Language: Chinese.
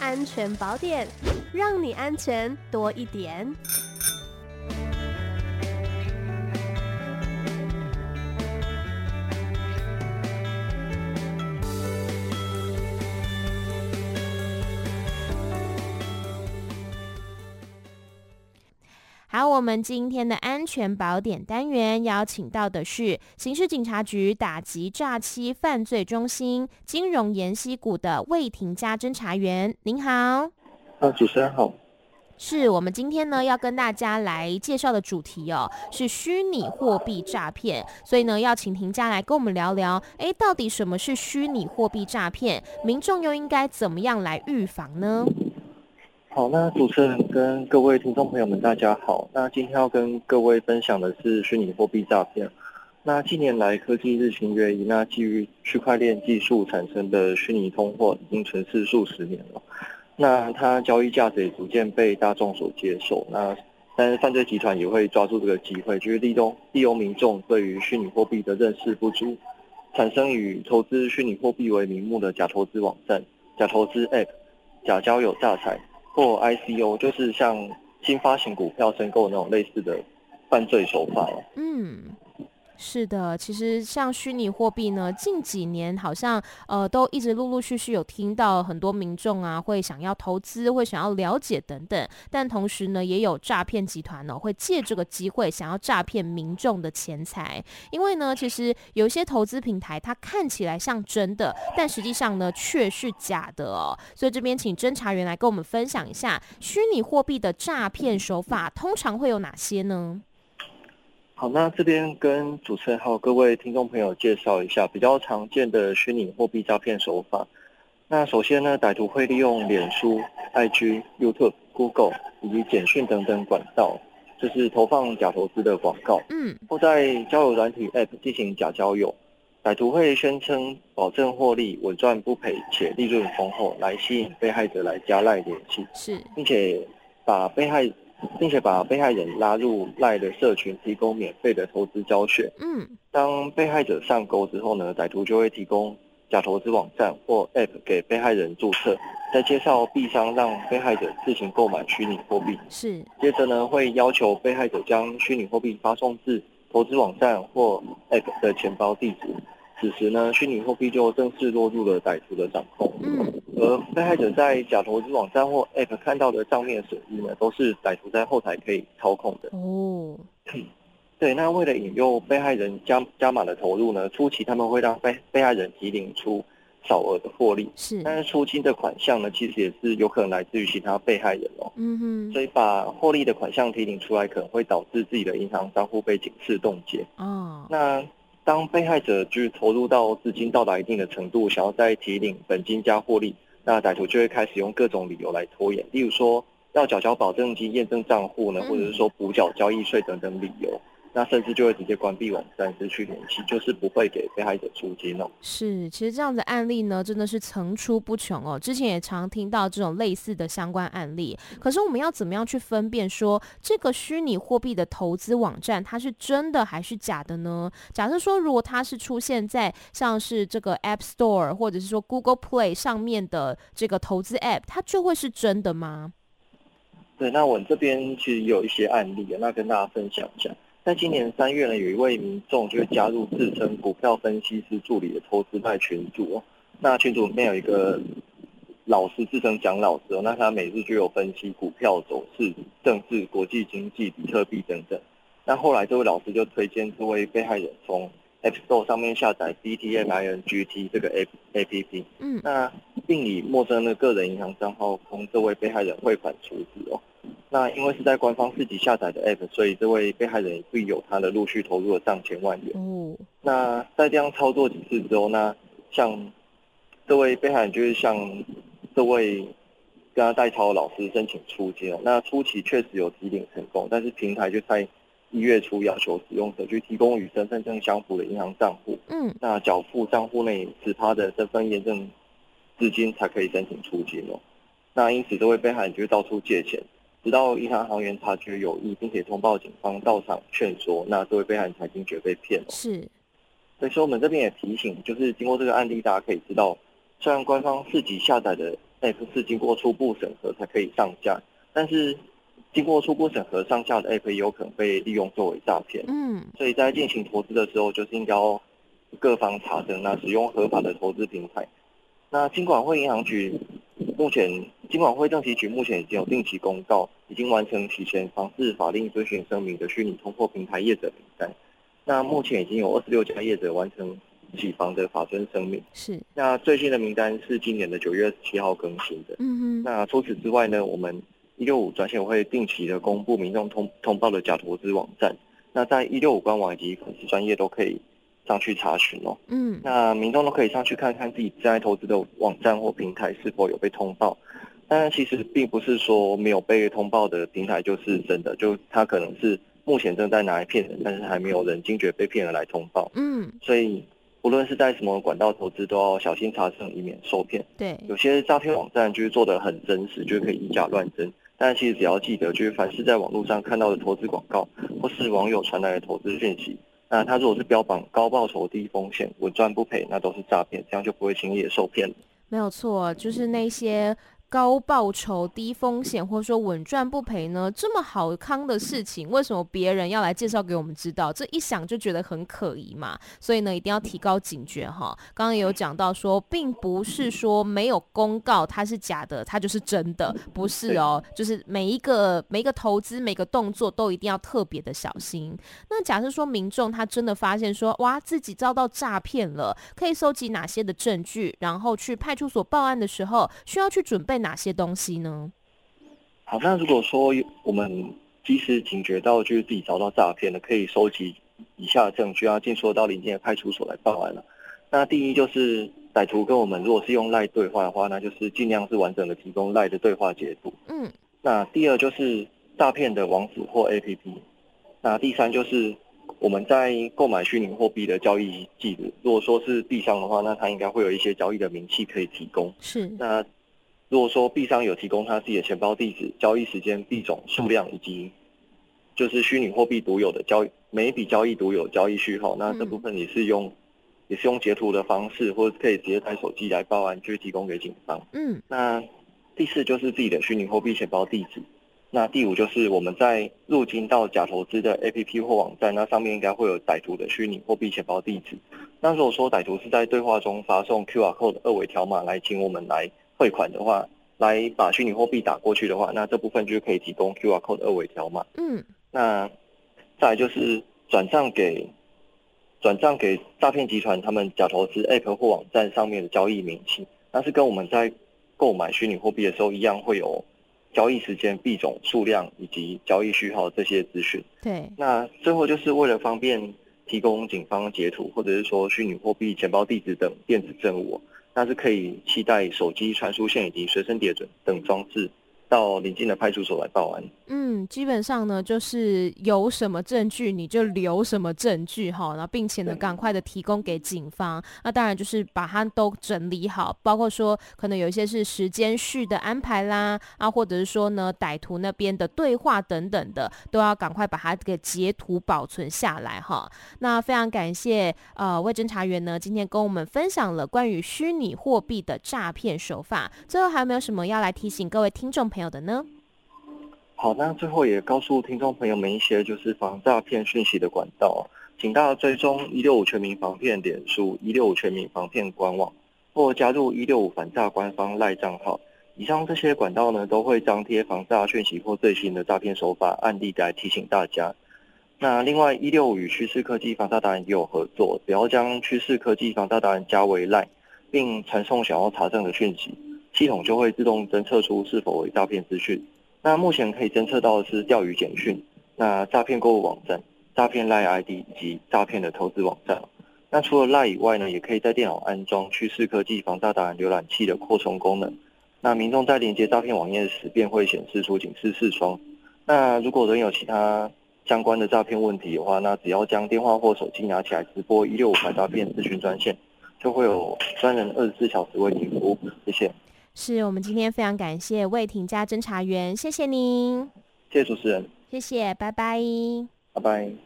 安全宝典，让你安全多一点。好，我们今天的安全宝典单元邀请到的是刑事警察局打击诈欺犯罪中心金融研析股的魏廷嘉侦查员，您好。主持人好。是我们今天呢要跟大家来介绍的主题哦，是虚拟货币诈骗，所以呢要请廷嘉来跟我们聊聊，到底什么是虚拟货币诈骗，民众又应该怎么样来预防呢？好，那主持人跟各位听众朋友们大家好，那今天要跟各位分享的是虚拟货币诈骗。那近年来科技日新月异，那基于区块链技术产生的虚拟通货已经存世数十年了，那它交易价值也逐渐被大众所接受，那但是犯罪集团也会抓住这个机会，就是利用民众对于虚拟货币的认识不足，产生以投资虚拟货币为名目的假投资网站、假投资 App、假交友诈财或 ICO， 就是像新发行股票申购那种类似的犯罪手法。嗯，是的，其实像虚拟货币呢，近几年好像都一直陆续有听到很多民众啊会想要投资，会想要了解等等，但同时呢也有诈骗集团呢会借这个机会想要诈骗民众的钱财，因为呢其实有一些投资平台它看起来像真的，但实际上呢却是假的哦。所以这边请侦查员来跟我们分享一下虚拟货币的诈骗手法通常会有哪些呢？好，那这边跟主持人还有各位听众朋友介绍一下比较常见的虚拟货币诈骗手法。那首先呢，歹徒会利用脸书、IG、YouTube、Google 以及简讯等等管道，就是投放假投资的广告，或在交友软体 App 进行假交友。歹徒会宣称保证获利、稳赚不赔且利润丰厚，来吸引被害者来加赖联系，并且把被害人拉入LINE的社群，提供免费的投资教学。当被害者上钩之后呢，歹徒就会提供假投资网站或 App 给被害人注册，再介绍币商让被害者自行购买虚拟货币。接着呢，会要求被害者将虚拟货币发送至投资网站或 App 的钱包地址。此时呢，虚拟货币就正式落入了歹徒的掌控。而被害者在假投资网站或 App 看到的账面损益呢，都是歹徒在后台可以操控的。对，那为了引诱被害人加码的投入呢，初期他们会让被害人提领出少额的获利，但是出金的款项呢，其实也是有可能来自于其他被害人哦。所以把获利的款项提领出来，可能会导致自己的银行账户被警示冻结。那当被害者就是投入到资金到达一定的程度，想要再提领本金加获利，那歹徒就会开始用各种理由来拖延，例如说要缴交保证金、验证账户呢，或者是说补缴交易税等等理由。那甚至就会直接关闭网站，失去联系，就是不会给被害者出金哦。是，其实这样的案例呢，真的是层出不穷哦。之前也常听到这种类似的相关案例。可是我们要怎么样去分辨说这个虚拟货币的投资网站它是真的还是假的呢？假设说如果它是出现在像是这个 App Store 或者是说 Google Play 上面的这个投资 App， 它就会是真的吗？对，那我这边其实有一些案例，那跟大家分享一下。在今年3月呢，有一位民众就加入自称股票分析师助理的投资派群组哦。那群组里面有一个老师，自称蒋老师哦。那他每日就有分析股票走势、政治、国际经济、比特币等等。那后来这位老师就推荐这位被害人从 App Store 上面下载 BTMINGT 这个 APP， 那并以陌生的个人银行账号从这位被害人汇款出资哦。那因为是在官方自己下载的 App， 所以这位被害人必有他的陆续投入了上千万元。那在这样操作几次之后呢，像这位被害人就是向这位跟他代操老师申请出金哦。那初期确实有提领成功，但是平台就在1月初要求使用者去提供与身份证相符的银行账户，那缴付账户内 10% 的身份验证资金才可以申请出金哦。那因此这位被害人就到处借钱，直到银行行员察觉有异，并且通报警方到场劝说，那这位被害人才惊觉被骗了。所以说我们这边也提醒，就是经过这个案例，大家可以知道，虽然官方自己下载的那也是经过初步审核才可以上架，但是经过初步审核上架的 App 也有可能被利用作为诈骗。所以在进行投资的时候，就是应该要各方查证，那使用合法的投资平台。那金管会政企局目前已经有定期公告，已经完成提前房市法令遵循声明的虚拟通货平台业者名单。那目前已经有26家业者完成起房的法遵声明。是。那最新的名单是今年的9月7号更新的。那除此之外呢，我们165转险会定期的公布民众通报的假投资网站。那在165官网以及粉丝专页都可以上去查询哦。那民众都可以上去看看自己正在投资的网站或平台是否有被通报。但其实并不是说没有被通报的平台就是真的，就它可能是目前正在拿来骗人，但是还没有人惊觉被骗人来通报。所以无论是在什么管道投资，都要小心查证，以免受骗。对，有些诈骗网站就是做得很真实，就是可以以假乱真。但其实只要记得，就是凡是在网络上看到的投资广告，或是网友传来的投资讯息，那它如果是标榜高报酬、低风险、稳赚不赔，那都是诈骗，这样就不会轻易的受骗了。没有错，就是那些高报酬、低风险，或者说稳赚不赔呢？这么好康的事情，为什么别人要来介绍给我们知道？这一想就觉得很可疑嘛。所以呢，一定要提高警觉哈。刚刚也有讲到说，并不是说没有公告它是假的，它就是真的，不是哦。就是每一个投资、每个动作都一定要特别的小心。那假设说民众他真的发现说，哇，自己遭到诈骗了，可以收集哪些的证据？然后去派出所报案的时候，需要去准备哪些东西呢？好，那如果说我们及时警觉到就是自己遭到诈骗了，可以收集以下的证据啊，尽速到邻近的派出所来报案了。那第一就是歹徒跟我们如果是用 LINE 对话的话，那就是尽量是完整的提供 LINE 的对话截图。那第二就是诈骗的网址或 APP。那第三就是我们在购买虚拟货币的交易记录，如果说是币商的话，那它应该会有一些交易的明细可以提供。是。那如果说币商有提供他自己的钱包地址、交易时间、币种、数量以及就是虚拟货币独有的每一笔交易独有交易序号，那这部分也是用截图的方式，或者可以直接带手机来报案，去提供给警方。那第四就是自己的虚拟货币钱包地址。那第五就是我们在入侵到假投资的 APP 或网站，那上面应该会有歹徒的虚拟货币钱包地址。那如果说歹徒是在对话中发送 QR Code 的二维条码来请我们来汇款的话，来把虚拟货币打过去的话，那这部分就可以提供 QR Code 二维条码。那再来就是转账给诈骗集团他们假投资 App 或网站上面的交易明细，那是跟我们在购买虚拟货币的时候一样，会有交易时间、币种、数量以及交易序号这些资讯。对。那最后就是为了方便提供警方截图，或者是说虚拟货币钱包地址等电子证物，那是可以携带手机、传输线以及随身碟等装置到邻近的派出所来报案。基本上呢，就是有什么证据你就留什么证据哈，然后并且呢赶快的提供给警方。那当然就是把它都整理好，包括说可能有一些是时间序的安排啦，啊，或者是说呢歹徒那边的对话等等的，都要赶快把它给截图保存下来哈。那非常感谢魏侦查员呢今天跟我们分享了关于虚拟货币的诈骗手法。最后还有没有什么要来提醒各位听众朋友的呢？好，那最后也告诉听众朋友们一些就是防诈骗讯息的管道，请大家追踪165全民防骗脸书、165全民防骗官网，或加入165反诈官方 LINE 账号。以上这些管道呢，都会张贴防诈讯息或最新的诈骗手法案例来提醒大家。那另外165与趋势科技防诈达人也有合作，只要将趋势科技防诈达人加为 LINE， 并传送想要查证的讯息，系统就会自动侦测出是否为诈骗资讯。那目前可以侦测到的是钓鱼简讯、那诈骗购物网站、诈骗 LINE ID 以及诈骗的投资网站。那除了 LINE 以外呢，也可以在电脑安装趋势科技防诈达人浏览器的扩充功能。那民众在连接诈骗网页时便会显示出警示视窗。那如果仍有其他相关的诈骗问题的话，那只要将电话或手机拿起来直拨165反诈骗咨询专线，就会有专人24小时为您服务。谢谢。是我们今天非常感谢魏廷嘉侦查员，谢谢您。谢谢主持人。谢谢，拜拜。拜拜。